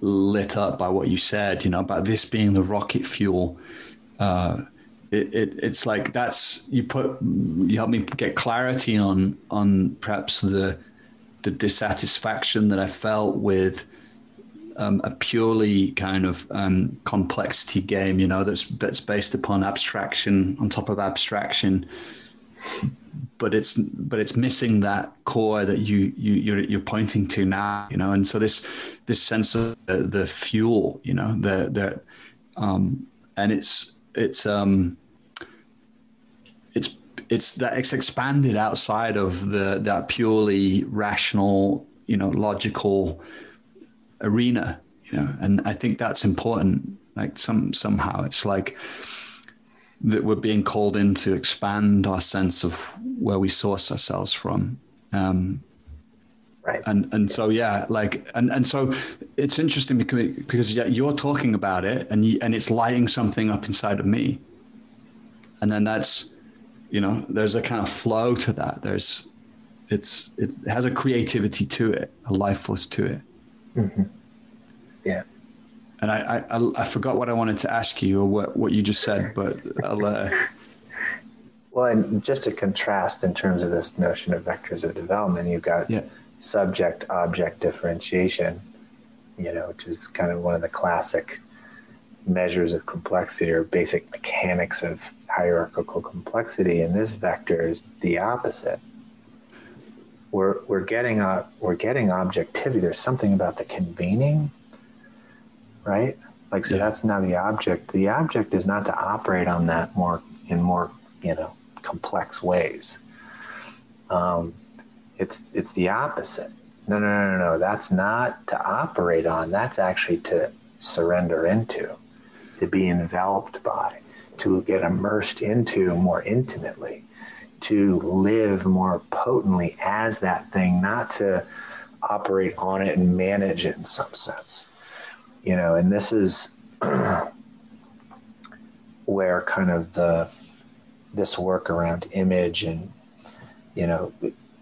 lit up by what you said, you know, about this being the rocket fuel. Uh, it, it it's like that's you put you helped me get clarity on on perhaps the the dissatisfaction that I felt with um, a purely kind of um, complexity game, you know, that's that's based upon abstraction on top of abstraction. But it's but it's missing that core that you you you're, you're pointing to now, you know. And so this this sense of the, the fuel, you know, the the um, and it's it's um it's it's that it's expanded outside of the that purely rational, you know, logical arena, you know. And I think that's important. Like some somehow it's like that we're being called in to expand our sense of where we source ourselves from. Um, right. And, and so, yeah, like, and, and so it's interesting because, because yeah, you're talking about it and you, and it's lighting something up inside of me. And then that's, you know, there's a kind of flow to that. There's, it's, it has a creativity to it, a life force to it. Mm-hmm. Yeah. And I, I I forgot what I wanted to ask you or what, what you just said, but I'll... Uh... Well, and just to contrast in terms of this notion of vectors of development, you've got yeah. subject-object differentiation, you know, which is kind of one of the classic measures of complexity or basic mechanics of hierarchical complexity. And this vector is the opposite. We're we're getting uh, we're getting objectivity. There's something about the convening. Right? Like, so yeah. That's now the object. The object is not to operate on that more in more, you know, complex ways. Um, it's, it's the opposite. No, no, no, no, no. That's not to operate on. That's actually to surrender into, to be enveloped by, to get immersed into more intimately, to live more potently as that thing, not to operate on it and manage it in some sense. You know, and this is where kind of the this work around image and, you know,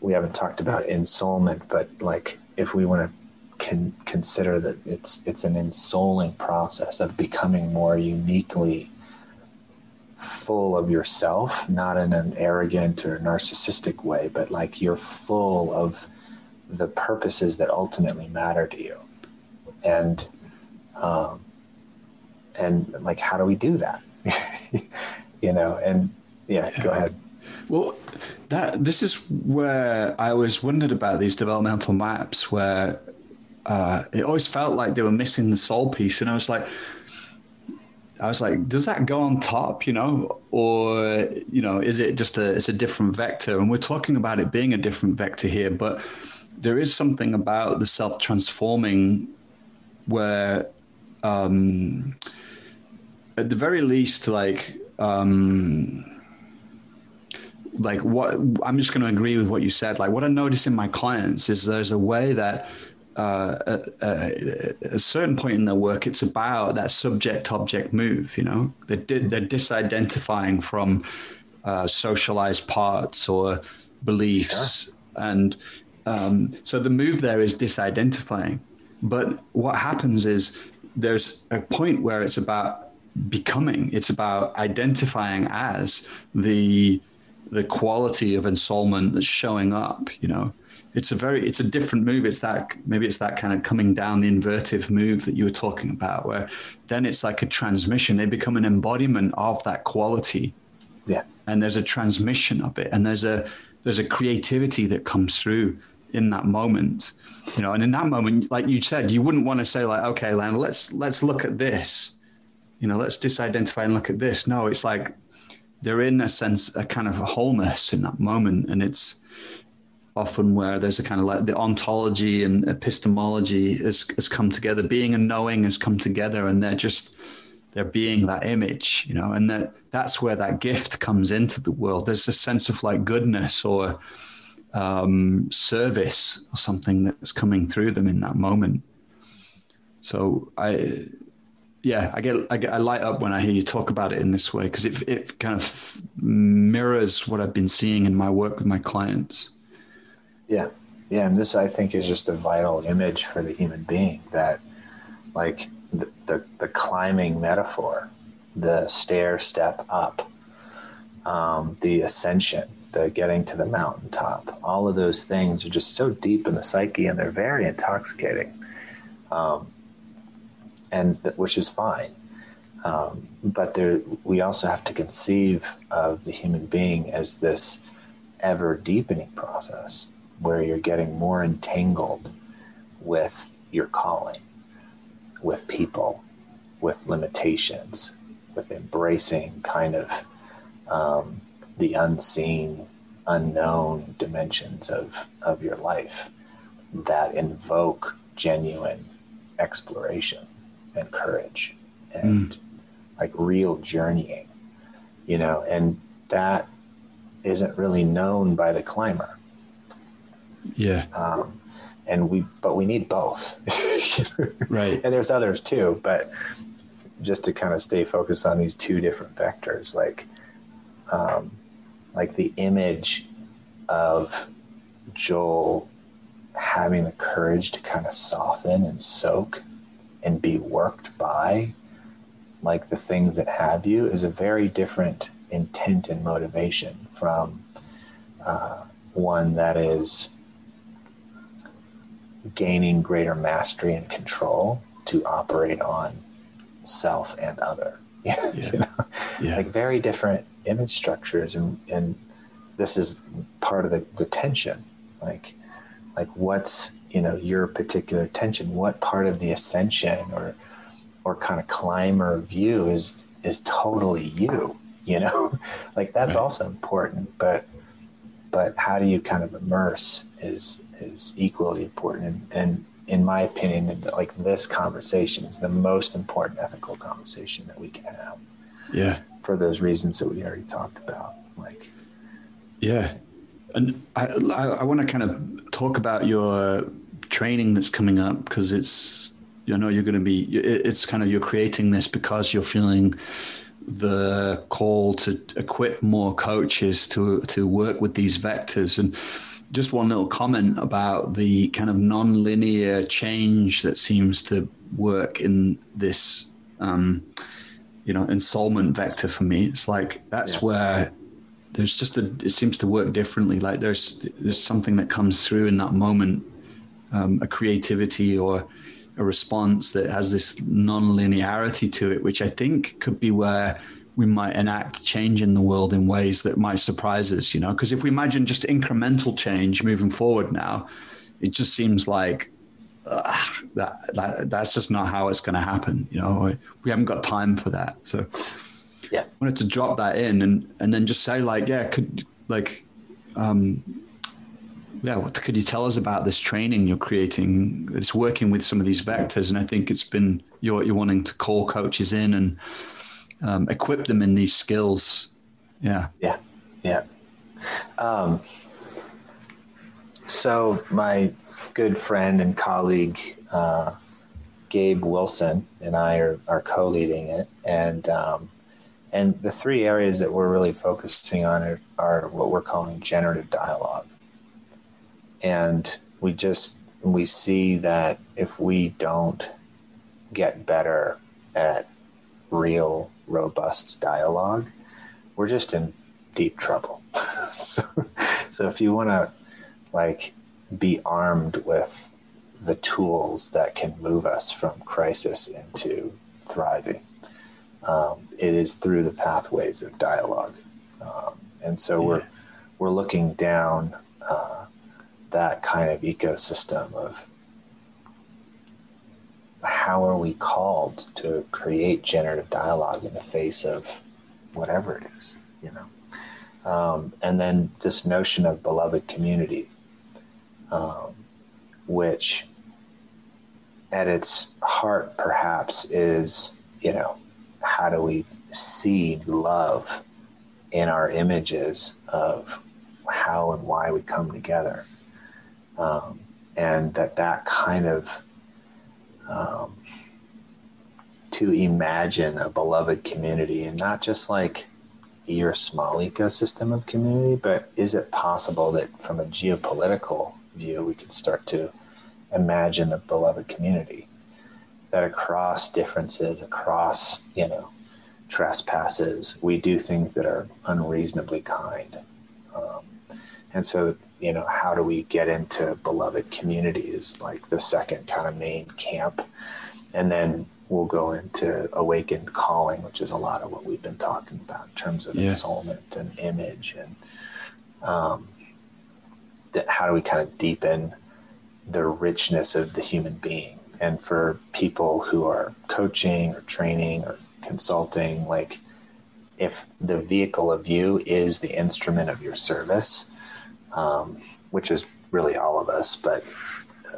we haven't talked about ensoulment, but like if we want to con- consider that it's it's an ensouling process of becoming more uniquely full of yourself, not in an arrogant or narcissistic way, but like you're full of the purposes that ultimately matter to you. And Um, and like, how do we do that? You know, and yeah, yeah, go ahead. Well, that, this is where I always wondered about these developmental maps where, uh, it always felt like they were missing the soul piece. And I was like, I was like, does that go on top, you know, or, you know, is it just a, it's a different vector? And we're talking about it being a different vector here, but there is something about the self-transforming where, Um, at the very least, like, um, like what I'm just going to agree with what you said. Like, what I notice in my clients is there's a way that uh, at, at a certain point in their work, it's about that subject-object move. You know, they're di- they're disidentifying from uh, socialized parts or beliefs, sure. and um, so the move there is disidentifying. But what happens is there's a point where it's about becoming. It's about identifying as the the quality of ensoulment that's showing up. You know, it's a very it's a different move. It's that maybe it's that kind of coming down the invertive move that you were talking about, where then it's like a transmission. They become an embodiment of that quality. Yeah, and there's a transmission of it, and there's a there's a creativity that comes through in that moment. You know, and in that moment, like you said, you wouldn't want to say like, okay, Lana, let's, let's look at this, you know, let's disidentify and look at this. No, it's like they're in a sense, a kind of a wholeness in that moment. And it's often where there's a kind of like the ontology and epistemology has, has come together. Being and knowing has come together and they're just, they're being that image, you know, and that that's where that gift comes into the world. There's a sense of like goodness or, um, service or something that's coming through them in that moment. So I, yeah, I get, I get, I light up when I hear you talk about it in this way, because it, it kind of mirrors what I've been seeing in my work with my clients. Yeah. Yeah. And this, I think, is just a vital image for the human being that like the, the, the climbing metaphor, the stair step up, um, the ascension, the getting to the mountaintop. All of those things are just so deep in the psyche, and they're very intoxicating, um, and th- which is fine. Um, but there, we also have to conceive of the human being as this ever-deepening process where you're getting more entangled with your calling, with people, with limitations, with embracing kind of um, the unseen, unknown dimensions of, of your life that invoke genuine exploration and courage and mm. like real journeying, you know, and that isn't really known by the climber. Yeah. Um, and we, but we need both. Right. And there's others too, but just to kind of stay focused on these two different vectors, like, um, like the image of Joel having the courage to kind of soften and soak and be worked by, like the things that have you, is a very different intent and motivation from uh, one that is gaining greater mastery and control to operate on self and other. Yeah. You know? Yeah. Like very different image structures, and, and this is part of the, the tension. Like, like what's, you know, your particular tension? What part of the ascension or or kind of climber view is is totally you? You know, like that's right. Also important, but but how do you kind of immerse is is equally important. And, and in my opinion, like this conversation is the most important ethical conversation that we can have. Yeah, for those reasons that we already talked about. Like, yeah, and I I, I want to kind of talk about your training that's coming up, because it's, you know, you're going to be, it's kind of, you're creating this because you're feeling the call to equip more coaches to to work with these vectors. And just one little comment about the kind of non-linear change that seems to work in this, um, you know, ensoulment vector for me. It's like, that's yeah. where there's just a, it seems to work differently. Like there's, there's something that comes through in that moment, um, a creativity or a response that has this non-linearity to it, which I think could be where we might enact change in the world in ways that might surprise us, you know, because if we imagine just incremental change moving forward now, it just seems like uh, that, that that's just not how it's going to happen. You know, we haven't got time for that. So yeah, I wanted to drop that in and, and then just say like, yeah, could like, um, yeah, what could you tell us about this training you're creating? It's working with some of these vectors. And I think it's been, you're, you're wanting to call coaches in and, Um, equip them in these skills. Yeah. Yeah. Yeah. Um, so my good friend and colleague, uh, Gabe Wilson, and I are, are co-leading it. And, um, and the three areas that we're really focusing on are, are what we're calling generative dialogue. And we just, we see that if we don't get better at real robust dialogue, we're just in deep trouble. so, so if you want to like be armed with the tools that can move us from crisis into thriving, um, it is through the pathways of dialogue. Um, and so yeah. we're, we're looking down uh, that kind of ecosystem of how are we called to create generative dialogue in the face of whatever it is, you know? Um, and then this notion of beloved community, um, which at its heart perhaps is, you know, how do we seed love in our images of how and why we come together? Um, and that that kind of, Um, to imagine a beloved community, and not just like your small ecosystem of community, but is it possible that from a geopolitical view, we could start to imagine the beloved community that across differences, across, you know, trespasses, we do things that are unreasonably kind. Um, and so, you know, how do we get into beloved communities, like the second kind of main camp? And then we'll go into awakened calling, which is a lot of what we've been talking about in terms of yeah. ensoulment and image, and um, that how do we kind of deepen the richness of the human being? And for people who are coaching or training or consulting, like if the vehicle of you is the instrument of your service, um, which is really all of us, but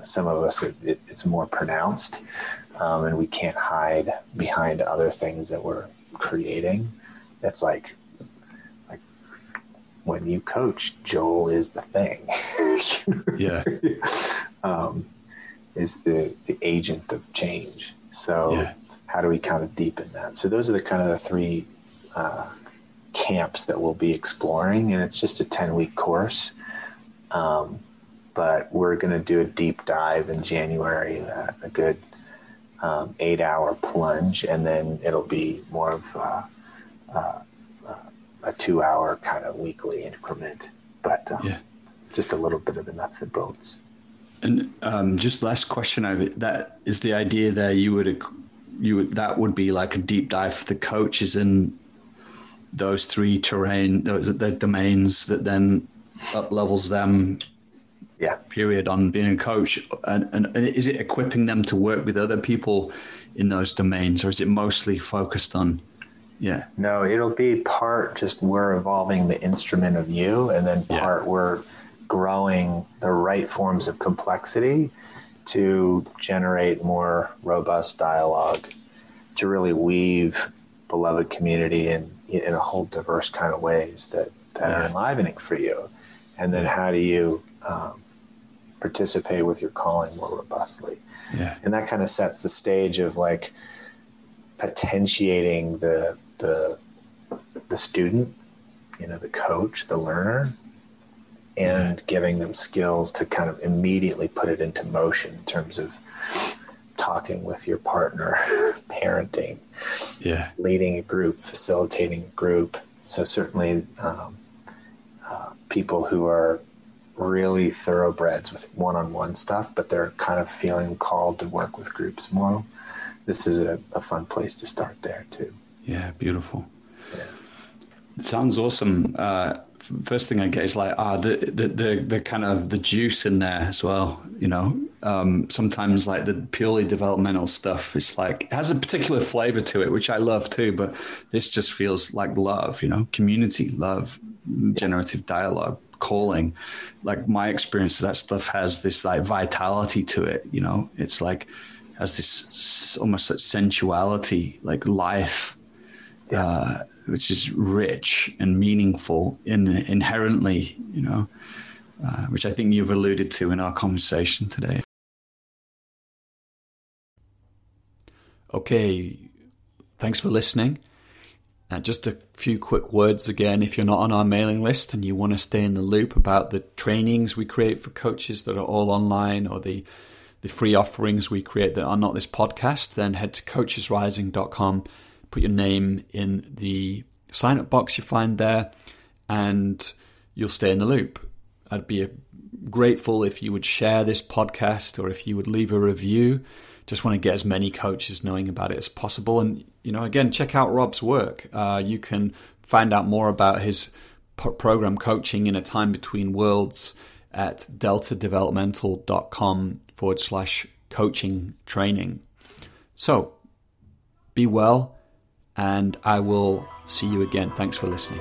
some of us, it, it, it's more pronounced, um, and we can't hide behind other things that we're creating. It's like, like when you coach, Joel is the thing. yeah. Um, is the, the agent of change. So yeah. how do we kind of deepen that? So those are the kind of the three uh, camps that we'll be exploring. And it's just a ten-week course. Um, but we're going to do a deep dive in January, uh, a good um, eight-hour plunge. And then it'll be more of uh, uh, uh, a two-hour kind of weekly increment. But um, yeah. just a little bit of the nuts and bolts. And um, just last question over that is the idea there you would you would that would be like a deep dive for the coaches in those three terrain those the domains that then up levels them yeah period on being a coach, and, and, and is it equipping them to work with other people in those domains, or is it mostly focused on yeah no it'll be part just we're evolving the instrument of you, and then part yeah. we're growing the right forms of complexity to generate more robust dialogue, to really weave beloved community in, in a whole diverse kind of ways that, that yeah. are enlivening for you. And then how do you um, participate with your calling more robustly? Yeah. And that kind of sets the stage of like potentiating the, the, the student, you know, the coach, the learner, and giving them skills to kind of immediately put it into motion in terms of talking with your partner, parenting, yeah. leading a group, facilitating a group. So certainly um, uh, people who are really thoroughbreds with one-on-one stuff, but they're kind of feeling called to work with groups more. This is a, a fun place to start there too. Yeah, beautiful. Yeah. It sounds awesome. Uh, First thing I get is like, ah, the, the, the, the kind of the juice in there as well. You know, um, sometimes like the purely developmental stuff, it's like, it has a particular flavor to it, which I love too, but this just feels like love, you know, community, love, generative dialogue, calling. Like my experience, that stuff has this like vitality to it. You know, it's like, has this almost like sensuality, like life, yeah. uh, which is rich and meaningful in inherently, you know, uh, which I think you've alluded to in our conversation today. Okay, thanks for listening. Uh, just a few quick words again. If you're not on our mailing list and you want to stay in the loop about the trainings we create for coaches that are all online, or the, the free offerings we create that are not this podcast, then head to coaches rising dot com. Put your name in the sign-up box you find there, and you'll stay in the loop. I'd be grateful if you would share this podcast, or if you would leave a review. Just want to get as many coaches knowing about it as possible. And, you know, again, check out Rob's work. Uh, you can find out more about his p- program, Coaching in a Time Between Worlds, at delta developmental dot com forward slash coaching training. So be well. And I will see you again. Thanks for listening.